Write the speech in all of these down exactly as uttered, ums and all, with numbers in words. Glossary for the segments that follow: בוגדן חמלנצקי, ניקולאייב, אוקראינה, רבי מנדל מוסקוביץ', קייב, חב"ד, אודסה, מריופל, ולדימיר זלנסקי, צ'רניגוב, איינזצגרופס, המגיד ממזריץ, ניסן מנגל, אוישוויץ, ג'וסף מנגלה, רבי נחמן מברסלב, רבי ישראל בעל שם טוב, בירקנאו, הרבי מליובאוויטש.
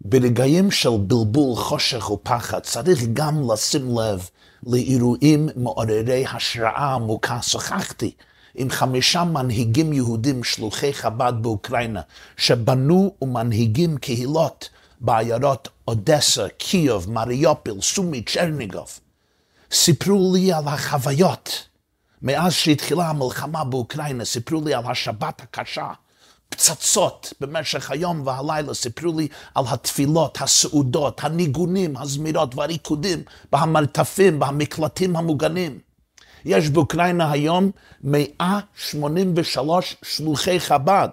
ברגעים של בלבול, חושך ופחד, צריך גם לשים לב לאירועים מעוררי השראה עמוקה. שוחחתי עם חמישה מנהיגים יהודים שלוחי חב"ד באוקראינה, שבנו ומנהיגים קהילות בעיירות אודסה, קייב, מריופל, סומי, צ'רניגוב. סיפרו לי על החוויות. מאז שהתחילה המלחמה באוקראינה, סיפרו לי על השבת הקשה, פצצות במשך היום והלילה, סיפרו לי על התפילות, הסעודות, הניגונים, הזמירות והריקודים, בהמרתפים, בהמקלטים המוגנים. יש באוקראינה היום מאה שמונים ושלוש שלוחי חב"ד,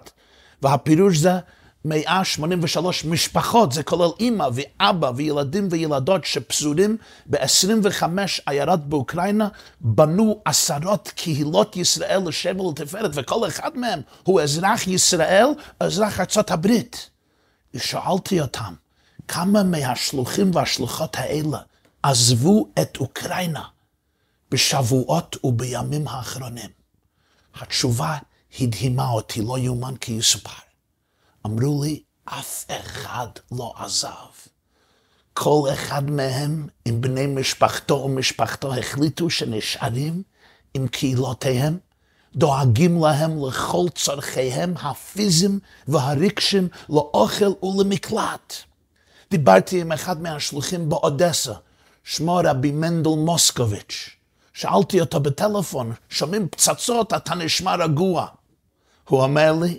והפירוש זה מאה שמונים ושלוש משפחות, זה כולל אמא ואבא וילדים וילדות שפזורים ב-עשרים וחמש עיירות באוקראינה. בנו עשרות קהילות ישראל לשם ולתפארת, וכל אחד מהם הוא אזרח ישראל, אזרח ארצות הברית. ושאלתי אותם, כמה מהשלוחים והשלוחות האלה עזבו את אוקראינה בשבועות ובימים האחרונים? התשובה הדהימה אותי, לא יאומן כי יסופר. אמרו לי, אף אחד לא עזב. כל אחד מהם עם בני משפחתו ומשפחתו החליטו שנשארים עם קהילותיהם, דואגים להם לכל צורכיהם הפיזיים והרגשיים, לאוכל ולמקלט. דיברתי עם אחד מהשלוחים באודסה, שמו רבי מנדל מוסקוביץ'. שאלתי אותו בטלפון, שומעים פצצות, אתה נשמע רגוע. הוא אומר לי,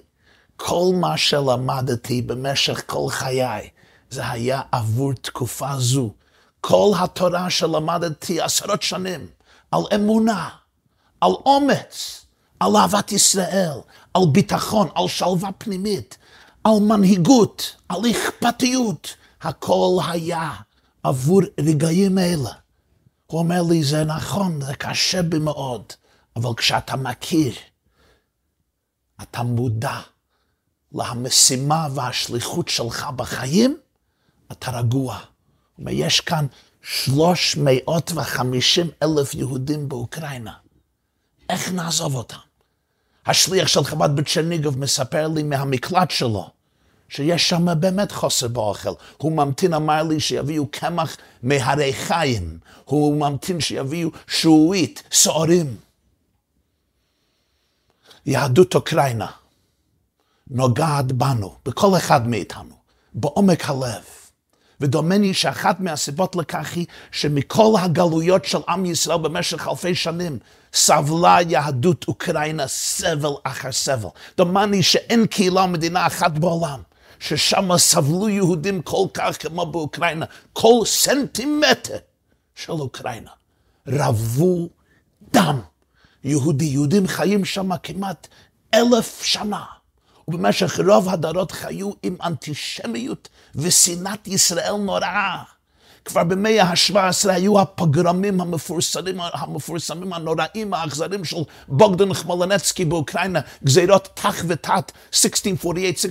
כל מה שלמדתי במשך כל חיי, זה היה עבור תקופה זו. כל התורה שלמדתי עשרות שנים, על אמונה, על אומץ, על אהבת ישראל, על ביטחון, על שלווה פנימית, על מנהיגות, על אכפתיות, הכל היה עבור רגעים אלה. הוא אומר לי, זה נכון, זה קשה בי מאוד, אבל כשאתה מכיר, אתה מודע למשימה והשליחות שלך בחיים, אתה רגוע. יש כאן שלוש מאות וחמישים אלף יהודים באוקראינה. איך נעזוב אותם? השליח של חב"ד בצ'רניגוב מספר לי מהמקלט שלו, שיש שם באמת חוסר באוכל. הוא ממתין, אמר לי, שיביאו קמח מהרי חיים. הוא ממתין שיביאו שעועית, שעורים. יהדות אוקראינה נוגעת בנו, בכל אחד מאיתנו, בעומק הלב. ודומני שאחת מהסיבות לכך היא שמכל הגלויות של עם ישראל במשך אלפי שנים, סבלה יהדות אוקראינה סבל אחר סבל. דומני שאין קהילה ומדינה אחת בעולם ששם סבלו יהודים כל כך כמו באוקראינה. כל סנטימטר של אוקראינה רבו דם יהודי. יהודים חיים שם כמעט אלף שנה. ובמשך רוב הדורות חיו עם אנטישמיות ושנאת ישראל נוראה. כבר במאה ה-שבע עשרה היו הפוגרומים המפורסמים, המפורסמים הנוראים, האכזרים של בוגדן חמלנצקי באוקראינה, גזירות תח ותת, אלף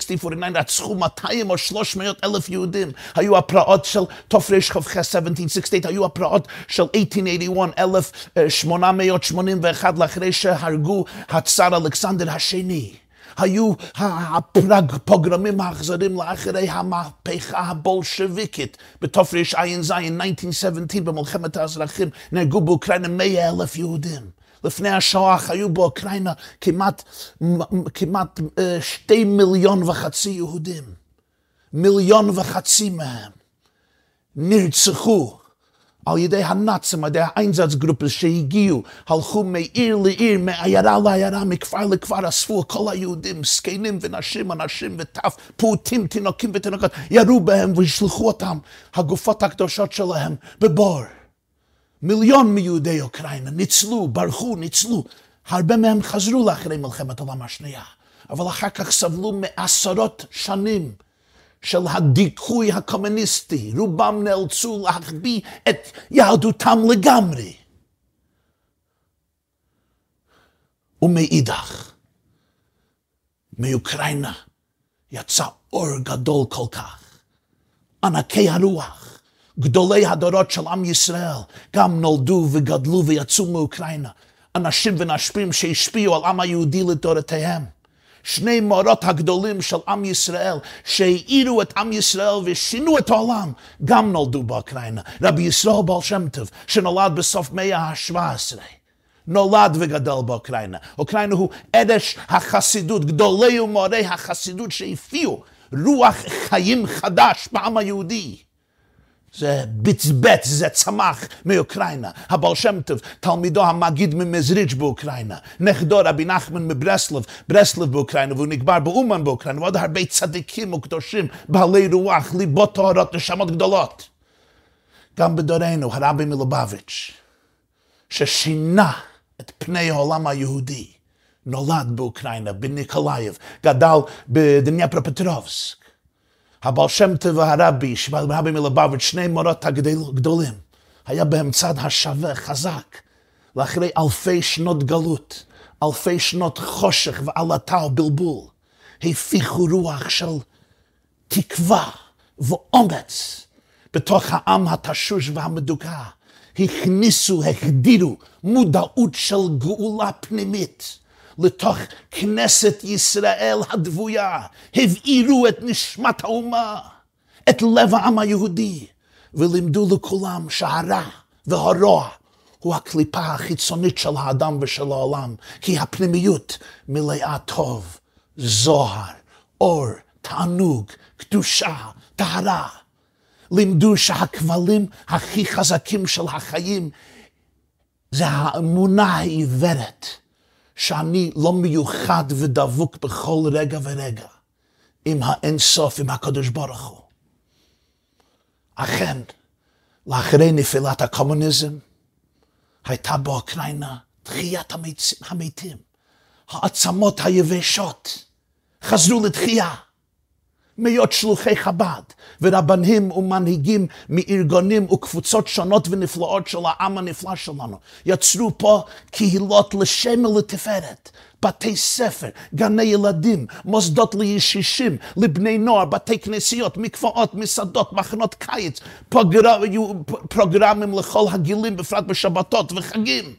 שש מאות ארבעים וארבע, אלף שש מאות ארבעים ותשע, רצחו מאתיים או שלוש מאות אלף יהודים. היו הפרעות של תרח"ח, אלף שבע מאות שישים ותשע, היו הפרעות של אלף שמונה מאות שמונים ואחת, אלף שמונה מאות שמונים ואחת, לאחרי שהרגו הצאר אלכסנדר השני. היו הפוגרומים האכזרים לאחרי המהפכה הבולשוויקית. בתרע"ז, אלף תשע מאות שבע עשרה, במלחמת האזרחים, נהרגו באוקראינה מאה אלף יהודים. לפני השואה היו באוקראינה כמעט, כמעט שתי מיליון וחצי יהודים. מיליון וחצי מהם נרצחו על ידי הנאצים, על ידי האיינזצגרופס שהגיעו, הלכו מעיר לעיר, מעיירה לעיירה, מכפר לכפר, אספו כל היהודים, זקנים ונשים, אנשים וטף, פעוטים, תינוקים ותינוקות, ירו בהם והשלחו אותם, הגופות הקדושות שלהם, בבור. מיליון מיהודי אוקראינה ניצלו, ברחו, ניצלו. הרבה מהם חזרו לאחרי מלחמת העולם השנייה, אבל אחר כך סבלו מעשרות שנים של הדיכוי הקומוניסטי. רובם נאלצו להחביא את יהדותם לגמרי. ומאידך, מאוקראינה יצא אור גדול כל כך. ענקי הרוח, גדולי הדורות של עם ישראל, גם נולדו וגדלו ויצאו מאוקראינה. אנשים ונשפים שהשפיעו על עם היהודי לדורותיהם, שני מאורות הגדולים של עם ישראל, שהאירו את עם ישראל ושינו את העולם, גם נולדו באוקראינה. רבי ישראל בעל שם טוב, שנולד בסוף מאה ה-שבע עשרה, נולד וגדל באוקראינה. אוקראינה הוא ערש החסידות, גדולי ומורי החסידות שהפיעו רוח חיים חדש בעם היהודי. זה בצבץ, זה צמח מאוקראינה. הבעל שם טוב, תלמידו המגיד ממזריץ באוקראינה, נכדו רבי נחמן מברסלב, ברסלב באוקראינה, והוא נקבר באומן באוקראינה, ועוד הרבה צדיקים וקדושים, בעלי רוח, ליבות טהורות, נשמות גדולות. גם בדורנו, הרבי מליובאוויטש, ששינה את פני העולם היהודי, נולד באוקראינה, בניקולאייב, גדל בדניאפרופטרובסק. הבעל שם טוב והרבי, הרבי מליובאוויטש, שני מורות הגדולים, היה בהם צד השווה, חזק, לאחרי אלפי שנות גלות, אלפי שנות חושך ועלטה ובלבול, הפיחו רוח של תקווה ואומץ בתוך העם התשוש והמדוכא. הכניסו, הגדירו מודעות של גאולה פנימית לתוך כנסת ישראל הדבויה, הבאירו את נשמת האומה, את לב העם היהודי, ולימדו לכולם שהרע והרוע הוא הקליפה החיצונית של האדם ושל העולם, כי הפנימיות מלאה טוב, זוהר, אור, תענוג, קדושה, טהרה. לימדו שהכבלים הכי חזקים של החיים זה האמונה העיוורת, שאני לא מיוחד ודבוק בכל רגע ורגע עם האינסוף, עם הקדוש ברוך הוא. אכן, לאחרי נפילת הקומוניזם, הייתה באוקראינה תחיית המתים. העצמות היבשות חזרו לתחייה. מאות שלוחי חב"ד ורבנים ומנהיגים מארגונים וקבוצות שונות ונפלאות של העם הנפלא שלנו יצרו פה קהילות לשם ולתפארת, בתי ספר, גני ילדים, מוסדות לישישים, לבני נוער, בתי כנסיות, מקוואות, מסעדות, מחנות קיץ, פרוגרמים לכל הגילים, בפרט בשבתות וחגים.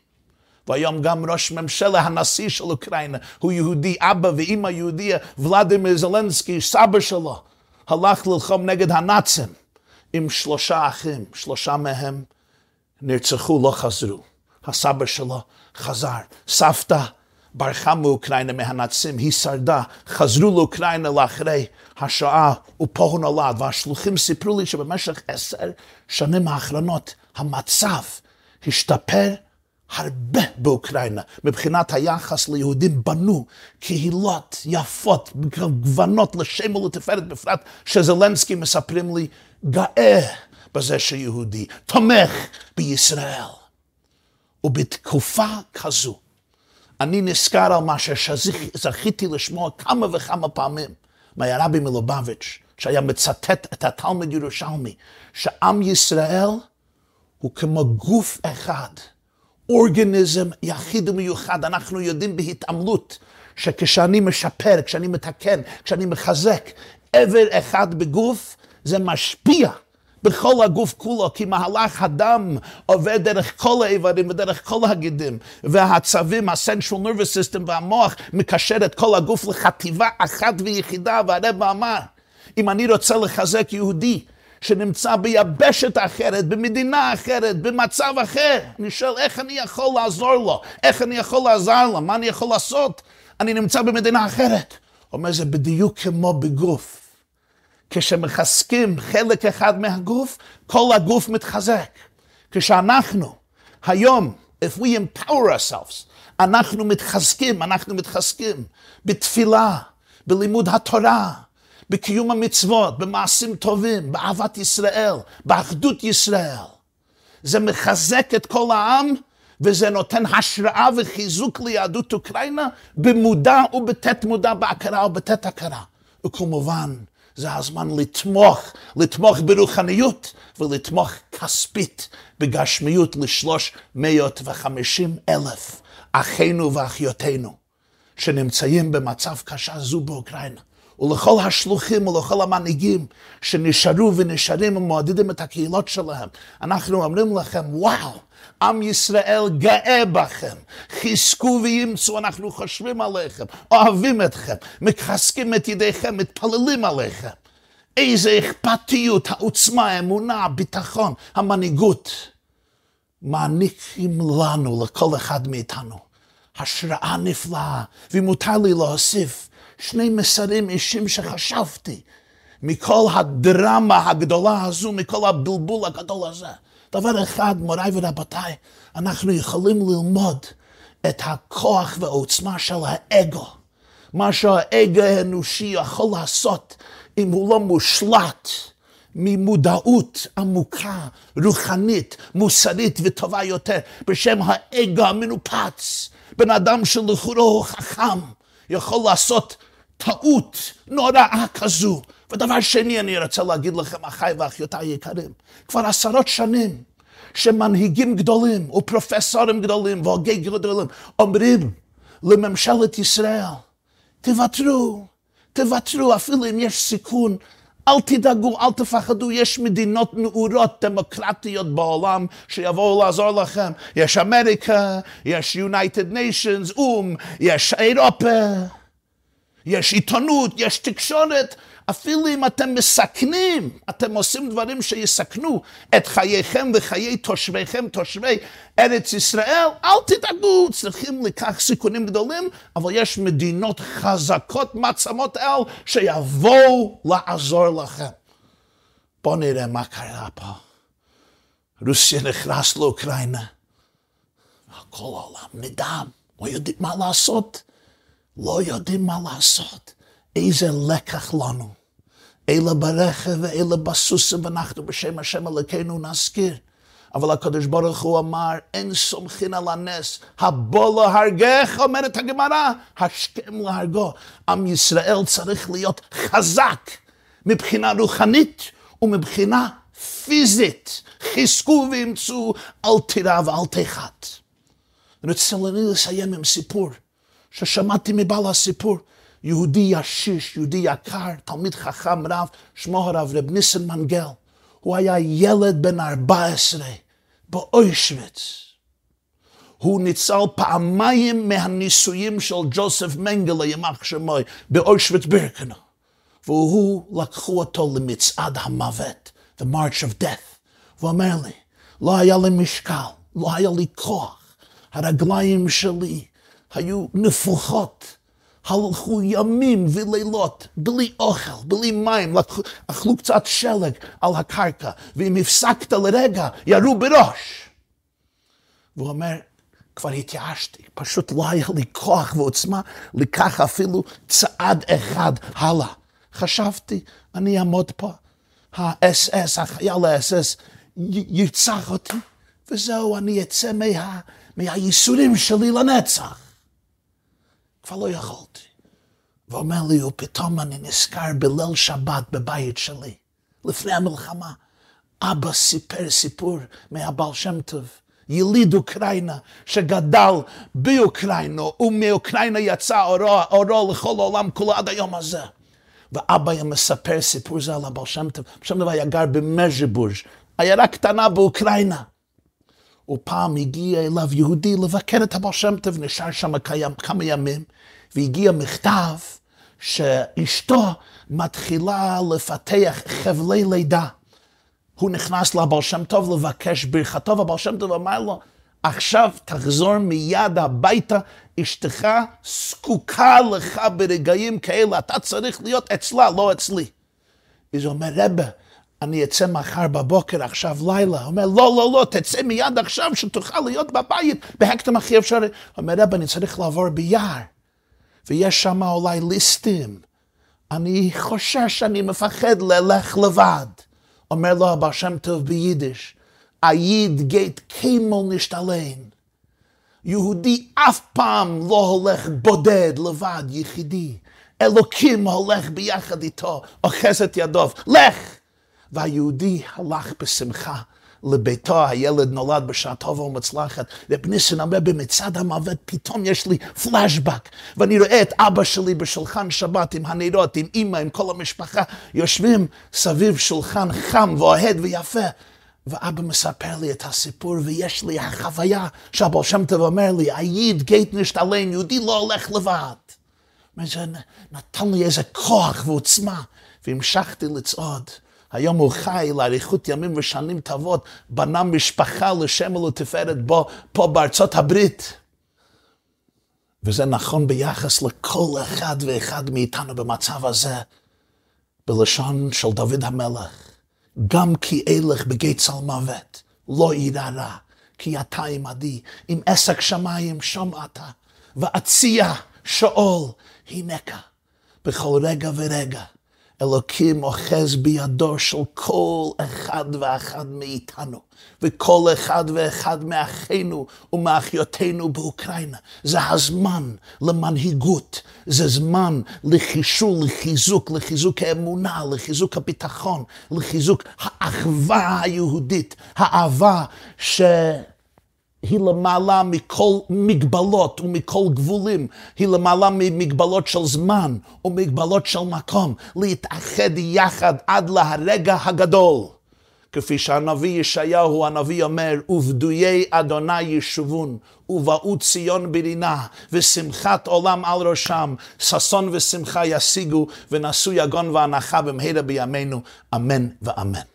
והיום גם ראש ממשלה, הנשיא של אוקראינה, הוא יהודי, אבא ואמא יהודיה, ולדימיר זלנסקי, סבא שלו, הלך ללחום נגד הנאצים עם שלושה אחים, שלושה מהם נרצחו, לא חזרו. הסבא שלו חזר. סבתא ברחה מאוקראינה מהנאצים, היא שרדה, חזרו לאוקראינה לאחרי השואה, ופה הוא נולד. והשלוחים סיפרו לי שבמשך עשר שנים האחרונות המצב השתפר הרבה באוקראינה, מבחינת היחס ליהודים. בנו קהילות יפות, גוונות לשם ולתפארת, בפרט שזלנסקי, מספרים לי, גאה בזה שיהודי, תומך בישראל. ובתקופה כזו, אני נזכר על מה שזכיתי לשמוע כמה וכמה פעמים מהרבי מליובאוויטש, שהיה מצטט את התלמיד ירושלמי, שעם ישראל הוא כמו גוף אחד, אורגניזם יחיד ומיוחד. אנחנו יודעים בהתעמלות שכשאני משפר, כשאני מתקן, כשאני מחזק עבר אחד בגוף, זה משפיע בכל הגוף כולו, כי מהלך הדם עובר דרך כל האיברים ודרך כל הגידים, והעצבים, ה-Central Nervous System והמוח, מקשר את כל הגוף לחטיבה אחת ויחידה. והרב אמר, אם אני רוצה לחזק יהודי שנמצא ביבשת אחרת, במדינה אחרת, במצב אחר, אני שואל, איך אני יכול לעזור לו? איך אני יכול לעזר לו? מה אני יכול לעשות? אני נמצא במדינה אחרת. אומר, זה בדיוק כמו בגוף. כשמחזקים חלק אחד מהגוף, כל הגוף מתחזק. כשאנחנו, היום, if we empower ourselves, אנחנו מתחזקים, אנחנו מתחזקים בתפילה, בלימוד התורה, בקיום המצוות, במעשים טובים, באהבת ישראל, באחדות ישראל. זה מחזק את כל העם, וזה נותן השראה וחיזוק ליהדות אוקראינה, במודע ובתת מודע, בהכרה ובתת הכרה. וכמובן, זה הזמן לתמוך, לתמוך ברוחניות, ולתמוך כספית בגשמיות לשלוש מאות וחמישים אלף אחינו ואחיותינו, שנמצאים במצב קשה זו באוקראינה. ולכל השלוחים ולכל המנהיגים שנשארו ונשארים ומועדידים את הקהילות שלהם. אנחנו אומרים לכם, וואו, עם ישראל גאה בכם, חזקו וימצאו, אנחנו חושבים עליכם, אוהבים אתכם, מחזקים את ידיכם, מתפללים עליכם. איזה אכפתיות, העוצמה, האמונה, הביטחון, המנהיגות, מעניקים לנו, לכל אחד מאיתנו, השראה נפלאה. ומותר לי להוסיף שני מסרים אישים שחשבתי מכל הדרמה הגדולה הזו, מכל הבלבול הגדול הזה. דבר אחד, מוריי ורבותיי, אנחנו יכולים ללמוד את הכוח והעוצמה של האגו. מה שהאגו האנושי יכול לעשות אם הוא לא מושלט ממודעות עמוקה, רוחנית, מוסרית וטובה יותר, בשם האגו המנופץ. בן אדם שלכאורה הוא חכם יכול לעשות טעות נוראה כזו. ודבר שני, אני רוצה להגיד לכם, אחי ואחיותי היקרים, כבר עשרות שנים שמנהיגים גדולים ופרופסורים גדולים והוגי גדולים אומרים לממשלת ישראל, תוותרו, תוותרו, אפילו אם יש סיכון, אל תדאגו, אל תפחדו, יש מדינות נאורות דמוקרטיות בעולם שיבואו לעזור לכם. יש אמריקה, יש United Nations, אום, יש אירופה, יש עיתונות, יש תקשורת. אפילו אם אתם מסכנים, אתם עושים דברים שיסכנו את חייכם וחיי תושביכם, תושבי ארץ ישראל, אל תדאגו, צריכים לקח סיכונים גדולים, אבל יש מדינות חזקות, מעצמות אל, שיבואו לעזור לכם. בואו נראה מה קרה פה. רוסיה נכנס לאוקראינה. כל העולם נדם, לא יודעים מה לעשות. לא יודעים מה לעשות. איזה לקח לנו, אלה ברכב ואלה בסוסים, ואנחנו בשם השם אלוקינו נזכיר. אבל הקדוש ברוך הוא אמר, אין סומכין על הנס, הבוא להרגך, אומרת הגמרא, השכם להרגו. עם ישראל צריך להיות חזק, מבחינה רוחנית ומבחינה פיזית. חזקו ואמצו, אל תירא ואל תחת. רציתי לסיים עם סיפור, ששמעתי מבעל הסיפור, יהודי ישיש, יהודי יקר, תלמיד חכם רב, שמו הרב רבי ניסן מנגל. הוא היה ילד בן ארבע עשרה באוישוויץ. הוא ניצל פעמיים מהניסויים של ג'וסף מנגלה, ימח שמוי, באוישוויץ בירקנאו. והוא לקחו אותו למצעד המוות, the march of death. והוא אומר לי, לא היה לי משקל, לא היה לי כוח, הרגליים שלי היו נפוחות. הלכו ימים ולילות, בלי אוכל, בלי מים, אכלו קצת שלג על הקרקע, ואם הפסקת לרגע, ירו בראש. והוא אומר, כבר התייאשתי, פשוט לא היה לי כוח ועוצמה, לקח אפילו צעד אחד הלאה. חשבתי, אני אעמוד פה, האס-אס, החייל האס-אס, ירצח אותי, וזהו, אני אצא מה, מהייסורים שלי לנצח. כבר לא יכולתי. ואומר לי, ופתאום אני נזכר בליל שבת בבית שלי, לפני המלחמה. אבא סיפר סיפור מהבעל שם טוב, יליד אוקראינה, שגדל באוקראינה, ומאוקראינה יצא אורו, אורו לכל העולם כולו עד היום הזה. ואבא היה מספר סיפור זה על הבעל שם טוב. שם דבר היה גר במז'יבוז', עיירה קטנה באוקראינה. ופעם הגיע אליו יהודי לבקר את הבעל שם טוב, נשאר שם כמה ימים, והגיע מכתב שאשתו מתחילה לפתח חבלי לידה. הוא נכנס לבעל שם טוב לבקש ברכתו, והבעל שם טוב אמר לו, עכשיו תחזור מיד הביתה, אשתך זקוקה לך ברגעים כאלה, אתה צריך להיות אצלה, לא אצלי. וזה אומר, רבא, אני אצא מחר בבוקר, עכשיו לילה. הוא אומר, לא, לא, לא, תצא מיד עכשיו שתוכל להיות בבית, בהקדם הכי אפשרי. הוא אומר, רב, אני צריך לעבור ביער, ויש שם אולי ליסטים. אני חושש, אני מפחד ללך לבד. אומר לו, הבעל שם טוב ביידיש, אייד גייט קיימל נשתלן. יהודי אף פעם לא הולך בודד, לבד, יחידי. אלוקים הולך ביחד איתו, אוחז את ידו, לך! והיהודי הלך בשמחה לביתו, הילד נולד בשעה טובה ומצלחת, רב ניסן אמר במצד המוות, פתאום יש לי פלשבק, ואני רואה את אבא שלי בשולחן שבת עם הנרות, עם אמא, עם כל המשפחה, יושבים סביב שולחן חם ואוהד ויפה, ואבא מספר לי את הסיפור, ויש לי החוויה שהבעל שם טוב אומר לי, היד גייט נישט אליין, יהודי לא הולך לבד. זה נתן לי איזה כוח ועוצמה, והמשכתי לצעוד. היום הוא חי לאריכות ימים ושנים טובות, בנה משפחה לשם ולתפארת בו, פה בארצות הברית. וזה נכון ביחס לכל אחד ואחד מאיתנו במצב הזה, בלשון של דוד המלך. גם כי אילך בגי צלמוות, לא יירא רע, כי אתה עמדי, עם עסק שמיים שם אתה, ואציע שאול הינקה. בכל רגע ורגע, אלוקים אוחז בידו של כל אחד ואחד מאיתנו, וכל אחד ואחד מאחינו ומאחיותינו באוקראינה. זה הזמן למנהיגות, זה זמן לחישול, לחיזוק, לחיזוק האמונה, לחיזוק הביטחון, לחיזוק האחווה היהודית, האהבה שהיא למעלה מכל מגבלות ומכל גבולים, היא למעלה ממגבלות של זמן ומגבלות של מקום, להתאחד יחד עד להרגע הגדול. כפי שהנביא ישעיהו הנביא אומר, ובדויי אדוני ישובון, ובאו ציון ברינה, ושמחת עולם על ראשם, ששון ושמחה ישיגו, ונשאו יגון והנחה במהרה בימינו, אמן ואמן.